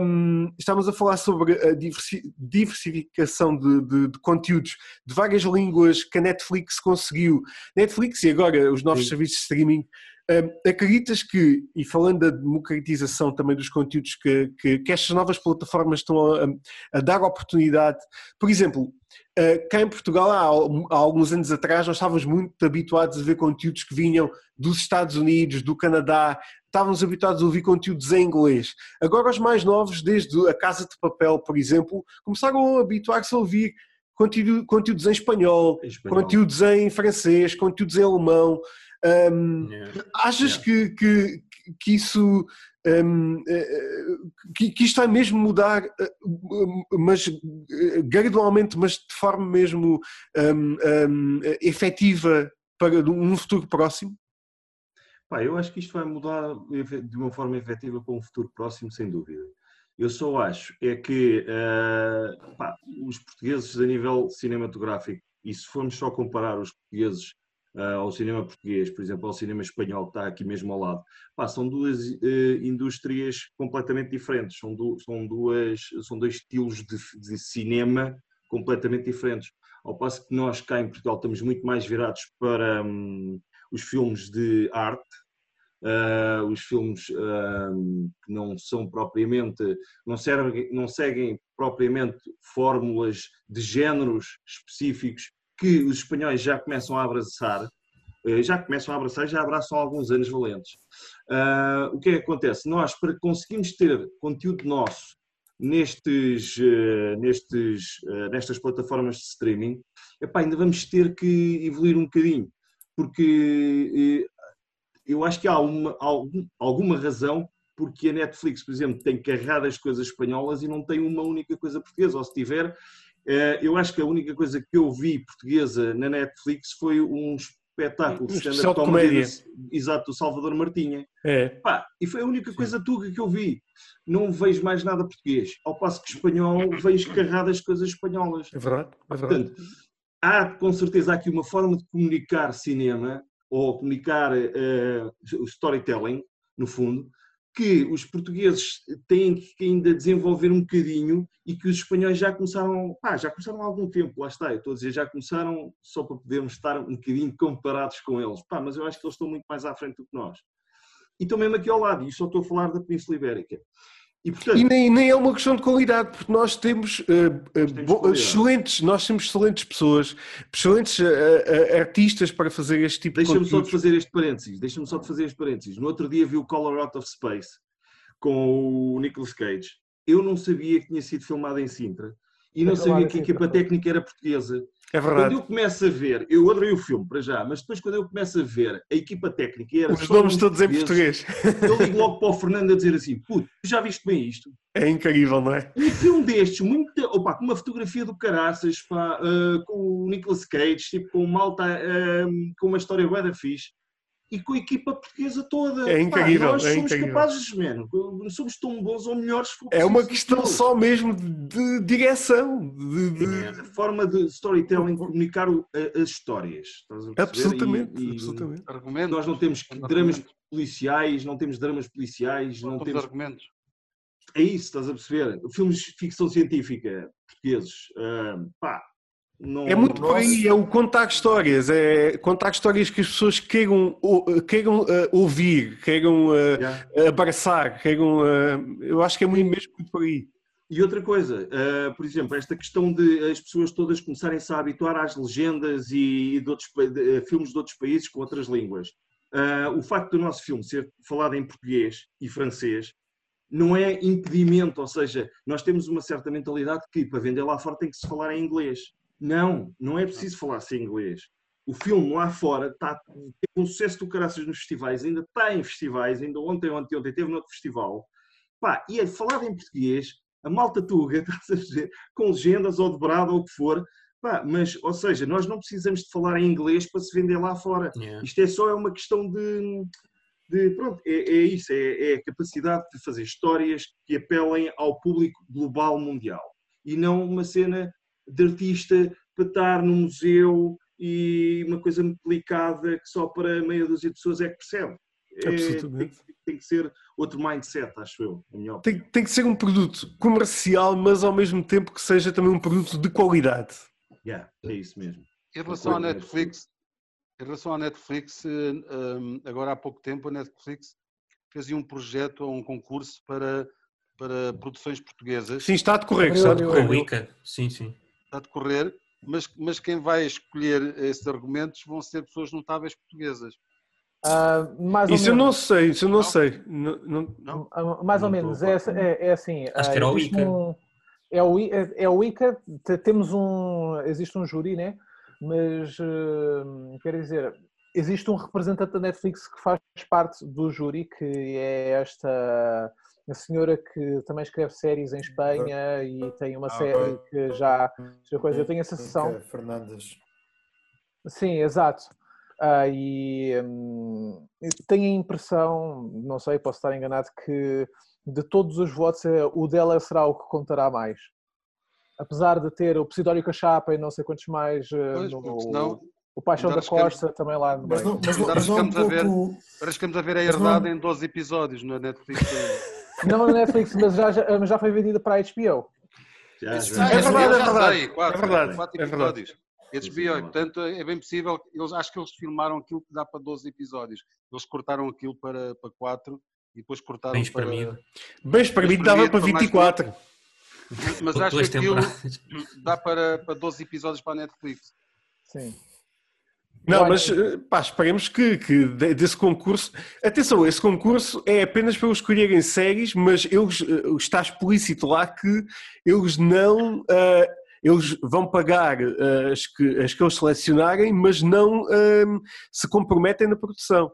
um, estamos a falar sobre a diversi diversificação de, de, de conteúdos de várias línguas que a Netflix conseguiu. Netflix e agora os novos Sim. serviços de streaming. Um, acreditas que, e falando da democratização também dos conteúdos que, que, que estas novas plataformas estão a, a dar oportunidade, por exemplo... Uh, cá em Portugal, há, há alguns anos atrás, nós estávamos muito habituados a ver conteúdos que vinham dos Estados Unidos, do Canadá, estávamos habituados a ouvir conteúdos em inglês. Agora os mais novos, desde a Casa de Papel, por exemplo, começaram a habituar-se a ouvir conteúdo, conteúdos em espanhol, em espanhol, conteúdos em francês, conteúdos em alemão. Um, yeah. Achas yeah. que, que, que isso... Um, que, que isto vai mesmo mudar, mas gradualmente, mas de forma mesmo um, um, efetiva para um futuro próximo? Pá, eu acho que isto vai mudar de uma forma efetiva para um futuro próximo, sem dúvida. Eu só acho é que uh, pá, os portugueses a nível cinematográfico, e se formos só comparar os portugueses Uh, ao cinema português, por exemplo, ao cinema espanhol, que está aqui mesmo ao lado, pá, são duas uh, indústrias completamente diferentes, são, do, são, duas, são dois estilos de, de cinema completamente diferentes, ao passo que nós cá em Portugal estamos muito mais virados para um, os filmes de arte, uh, os filmes uh, que não são propriamente, não, servem, não seguem propriamente fórmulas de géneros específicos, que os espanhóis já começam a abraçar, já começam a abraçar e já abraçam há alguns anos valentes. Uh, o que é que acontece? Nós, para conseguirmos ter conteúdo nosso nestes, uh, nestes, uh, nestas plataformas de streaming, epá, ainda vamos ter que evoluir um bocadinho, porque uh, eu acho que há uma, algum, alguma razão porque a Netflix, por exemplo, tem carradas coisas espanholas e não tem uma única coisa portuguesa, ou se tiver... Eu acho que a única coisa que eu vi portuguesa na Netflix foi um espetáculo um de stand-up comédia, exato, do Salvador Martinha. É. Pá, e foi a única coisa tuga que eu vi. Não vejo mais nada português, ao passo que espanhol vejo carradas coisas espanholas. É verdade, é verdade. Portanto, há com certeza aqui uma forma de comunicar cinema ou comunicar uh, storytelling, no fundo, que os portugueses têm que ainda desenvolver um bocadinho e que os espanhóis já começaram, pá, já começaram há algum tempo, lá está, eu estou a dizer, já começaram só para podermos estar um bocadinho comparados com eles, pá, mas eu acho que eles estão muito mais à frente do que nós. E estão mesmo aqui ao lado, e só estou a falar da Península Ibérica. E, portanto, e nem, nem é uma questão de qualidade, porque nós temos, uh, nós temos bo- excelentes, nós temos excelentes pessoas, excelentes uh, uh, artistas para fazer este tipo deixa-me de coisa. Deixa-me só de fazer este parênteses, deixa-me só de fazer este parênteses. No outro dia vi o Color Out of Space com o Nicolas Cage. Eu não sabia que tinha sido filmado em Sintra e não é sabia que a equipa técnica era portuguesa. É verdade. Quando eu começo a ver, eu adorei o filme para já, mas depois quando eu começo a ver a equipa técnica era os nomes todos em português, eu ligo logo para o Fernando a dizer assim, puto, já viste bem isto? É incrível, não é? Um filme destes, muito, opa, com uma fotografia do caraças, pá, uh, com o Nicolas Cage, tipo, com, uma alta, uh, com uma história bué da fixe e com a equipa portuguesa toda. É incrível. Pá, nós é somos incrível. Capazes, mano. Não somos tão bons ou melhores. É uma questão todos. Só mesmo de direção. De, de... É, forma de storytelling, comunicar o, a, as histórias. Estás a absolutamente. E, e absolutamente. Argumentos, nós não temos dramas argumentos. policiais, não temos dramas policiais. Não, não temos argumentos. É isso, estás a perceber? Filmes de ficção científica portugueses. Uh, pá. Não, é muito por aí, é o contar histórias, é contar histórias que as pessoas queiram, ou, queiram uh, ouvir, queiram uh, yeah. abraçar, queiram, uh, eu acho que é muito mesmo muito por aí. E outra coisa, uh, por exemplo, esta questão de as pessoas todas começarem-se a habituar às legendas e de outros, de, uh, filmes de outros países com outras línguas. Uh, o facto do nosso filme ser falado em português e francês não é impedimento, ou seja, nós temos uma certa mentalidade que para vender lá fora tem que se falar em inglês. Não, não é preciso falar-se em inglês. O filme lá fora está com um sucesso do caraças nos festivais, ainda está em festivais, ainda ontem, ontem, ontem teve noutro festival. Pá, e é falado em português, a malta tuga, estás a dizer, com legendas ou dobrado ou o que for. Pá, mas, ou seja, nós não precisamos de falar em inglês para se vender lá fora. Yeah. Isto é só uma questão de... de pronto, é, é isso, é, é a capacidade de fazer histórias que apelem ao público global mundial. E não uma cena... de artista para estar num museu e uma coisa muito delicada que só para meia dúzia de pessoas é que percebe. É, tem, tem que ser outro mindset, acho eu. Minha tem, tem que ser um produto comercial, mas ao mesmo tempo que seja também um produto de qualidade. Yeah, é isso mesmo. Em relação à Netflix, em relação à Netflix, agora há pouco tempo a Netflix fez um projeto ou um concurso para, para produções portuguesas. Sim, está a decorrer. Está a decorrer. Sim, sim. Está a decorrer, mas, mas quem vai escolher esses argumentos vão ser pessoas notáveis portuguesas. Uh, mais isso ou eu menos. não sei, isso eu não, não. sei. Não, não, não. Uh, mais não ou menos, é, é, é assim. Acho uh, que era o ICA. Um, é, o, é o ICA, temos um, existe um júri, né? Mas, uh, quer dizer, existe um representante da Netflix que faz parte do júri, que é esta... a senhora que também escreve séries em Espanha e tem uma ah, série bem. que já... Eu tenho a sensação... Fernandes. Sim, exato. Ah, e hum, tenho a impressão, não sei, posso estar enganado, que de todos os votos o dela será o que contará mais. Apesar de ter o Psidório Cachapa e não sei quantos mais... Pois, no, porque senão... O Paixão da Costa também lá no meio. Agora ficamos a ver, ficamos a ver a Herdade em doze episódios na Netflix. Não na Netflix, mas já, já, já foi vendida para a H B O. Já, já. É verdade, é verdade. Quatro, é verdade. Quatro episódios. É verdade. H B O, portanto, é bem possível. Eles, acho que eles filmaram aquilo que dá para doze episódios. Eles cortaram aquilo para, para quatro e depois cortaram bem para... Bem espremido. Dava para vinte e quatro. Para mais... Mas acho que aquilo dá para, para doze episódios para a Netflix. Sim. Não, mas pá, esperemos que, que desse concurso... Atenção, esse concurso é apenas para eles escolherem séries, mas eles, está explícito lá que eles não... Uh, eles vão pagar uh, as, que, as que eles selecionarem, mas não uh, se comprometem na produção.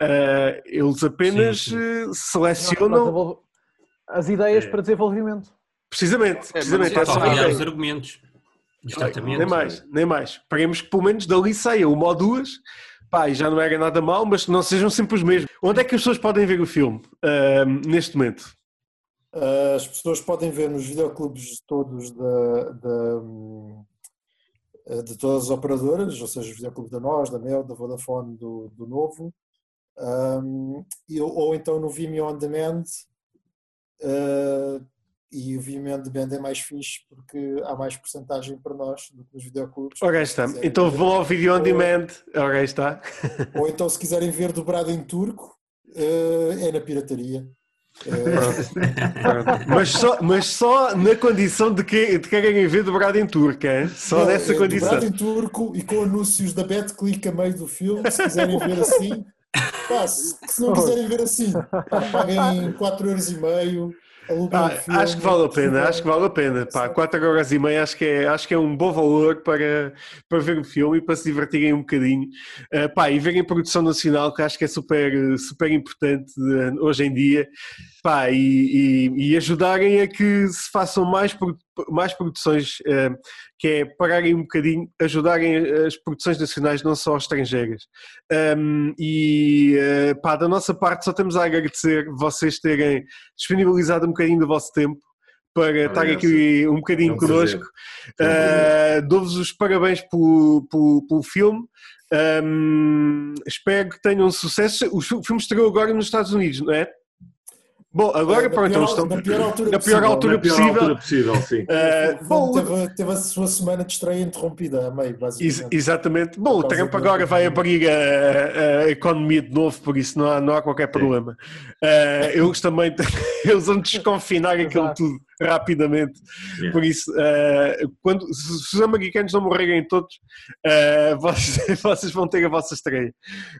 Uh, eles apenas sim, sim. selecionam... As ideias é. para desenvolvimento. Precisamente. precisamente é, avaliar os argumentos. Exatamente. Nem mais, nem mais. Esperemos que pelo menos dali saia uma ou duas, pá, e já não era nada mal, mas não sejam sempre os mesmos. Onde é que as pessoas podem ver o filme uh, neste momento? Uh, as pessoas podem ver nos videoclubes todos da, da, de todas as operadoras, ou seja, os videoclubes da N O S, da Mel, da Vodafone, do, do Novo, um, e, ou então no Vimeo On Demand. Uh, E o Vimeo de Band é mais fixe porque há mais porcentagem para nós do que nos videoclubes. Ok, está. Então vão ao Video On Demand. Ok, está. Ou então, se quiserem ver dobrado em turco, é na pirataria. É. Mas, só, mas só na condição de que de querem ver dobrado em turco, hein? Só não, nessa é, condição. Dobrado em turco e com anúncios da BetClick a meio do filme, se quiserem ver assim. Pá, se, se não quiserem ver assim, paguem quatro euros e meio. Ah, filme, acho que vale a pena, acho que vale a pena. Pá, quatro horas e meia acho que, é, acho que é um bom valor para, para ver o filme e para se divertirem um bocadinho. Uh, pá, e verem produção nacional, que acho que é super, super importante uh, hoje em dia. Pá, e, e, e ajudarem a que se façam mais, mais produções, uh, que é pararem um bocadinho, ajudarem as produções nacionais, não só estrangeiras. Um, e uh, pá, da nossa parte só temos a agradecer vocês terem disponibilizado um bocadinho do vosso tempo para ah, estar é, aqui sim. um bocadinho Vamos connosco. Uh, dou-vos os parabéns pelo, pelo, pelo filme. Um, espero que tenham sucesso. O filme estreou agora nos Estados Unidos, não é? Bom, agora é, pronto, estão na pior altura na pior altura possível. Altura possível, possível sim. Uh, bom, teve, teve a sua semana de estreia interrompida a meio, basicamente. Ex exatamente. Bom, o Trump agora vai abrir a, a economia de novo, por isso não há, não há qualquer problema. Uh, eles também eles vão desconfinar aquilo tudo rapidamente. Yeah. Por isso, uh, quando, se os americanos não morrerem todos, uh, vocês, vocês vão ter a vossa estreia.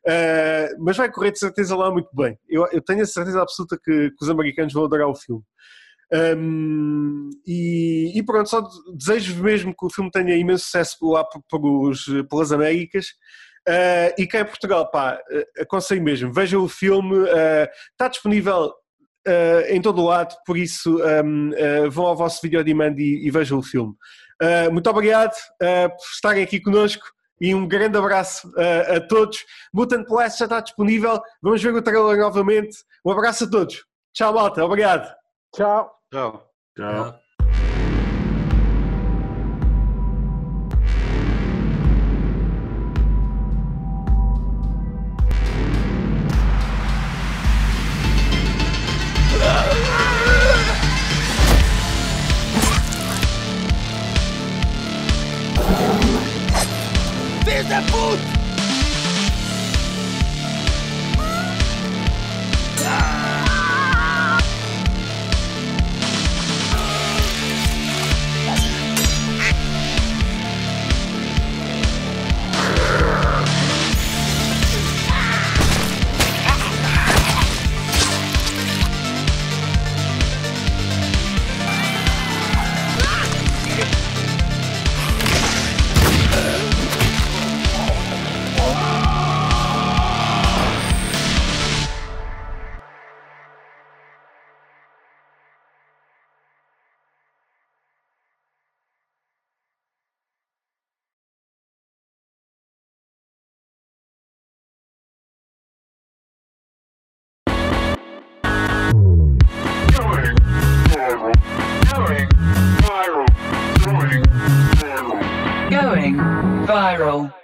Uh, mas vai correr de certeza lá muito bem. Eu, eu tenho a certeza absoluta que, que os americanos vão adorar o filme. Um, e, e pronto, só desejo mesmo que o filme tenha imenso sucesso lá por, por os, pelas Américas. Uh, e cá em Portugal, pá, aconselho mesmo, vejam o filme, uh, está disponível... Uh, em todo o lado, por isso um, uh, vão ao vosso vídeo de demand e, e vejam o filme. Uh, muito obrigado uh, por estarem aqui conosco e um grande abraço uh, a todos. Mutant Blast já está disponível, vamos ver o trailer novamente. Um abraço a todos. Tchau, malta. Obrigado. Tchau. Tchau. Tchau. Viral.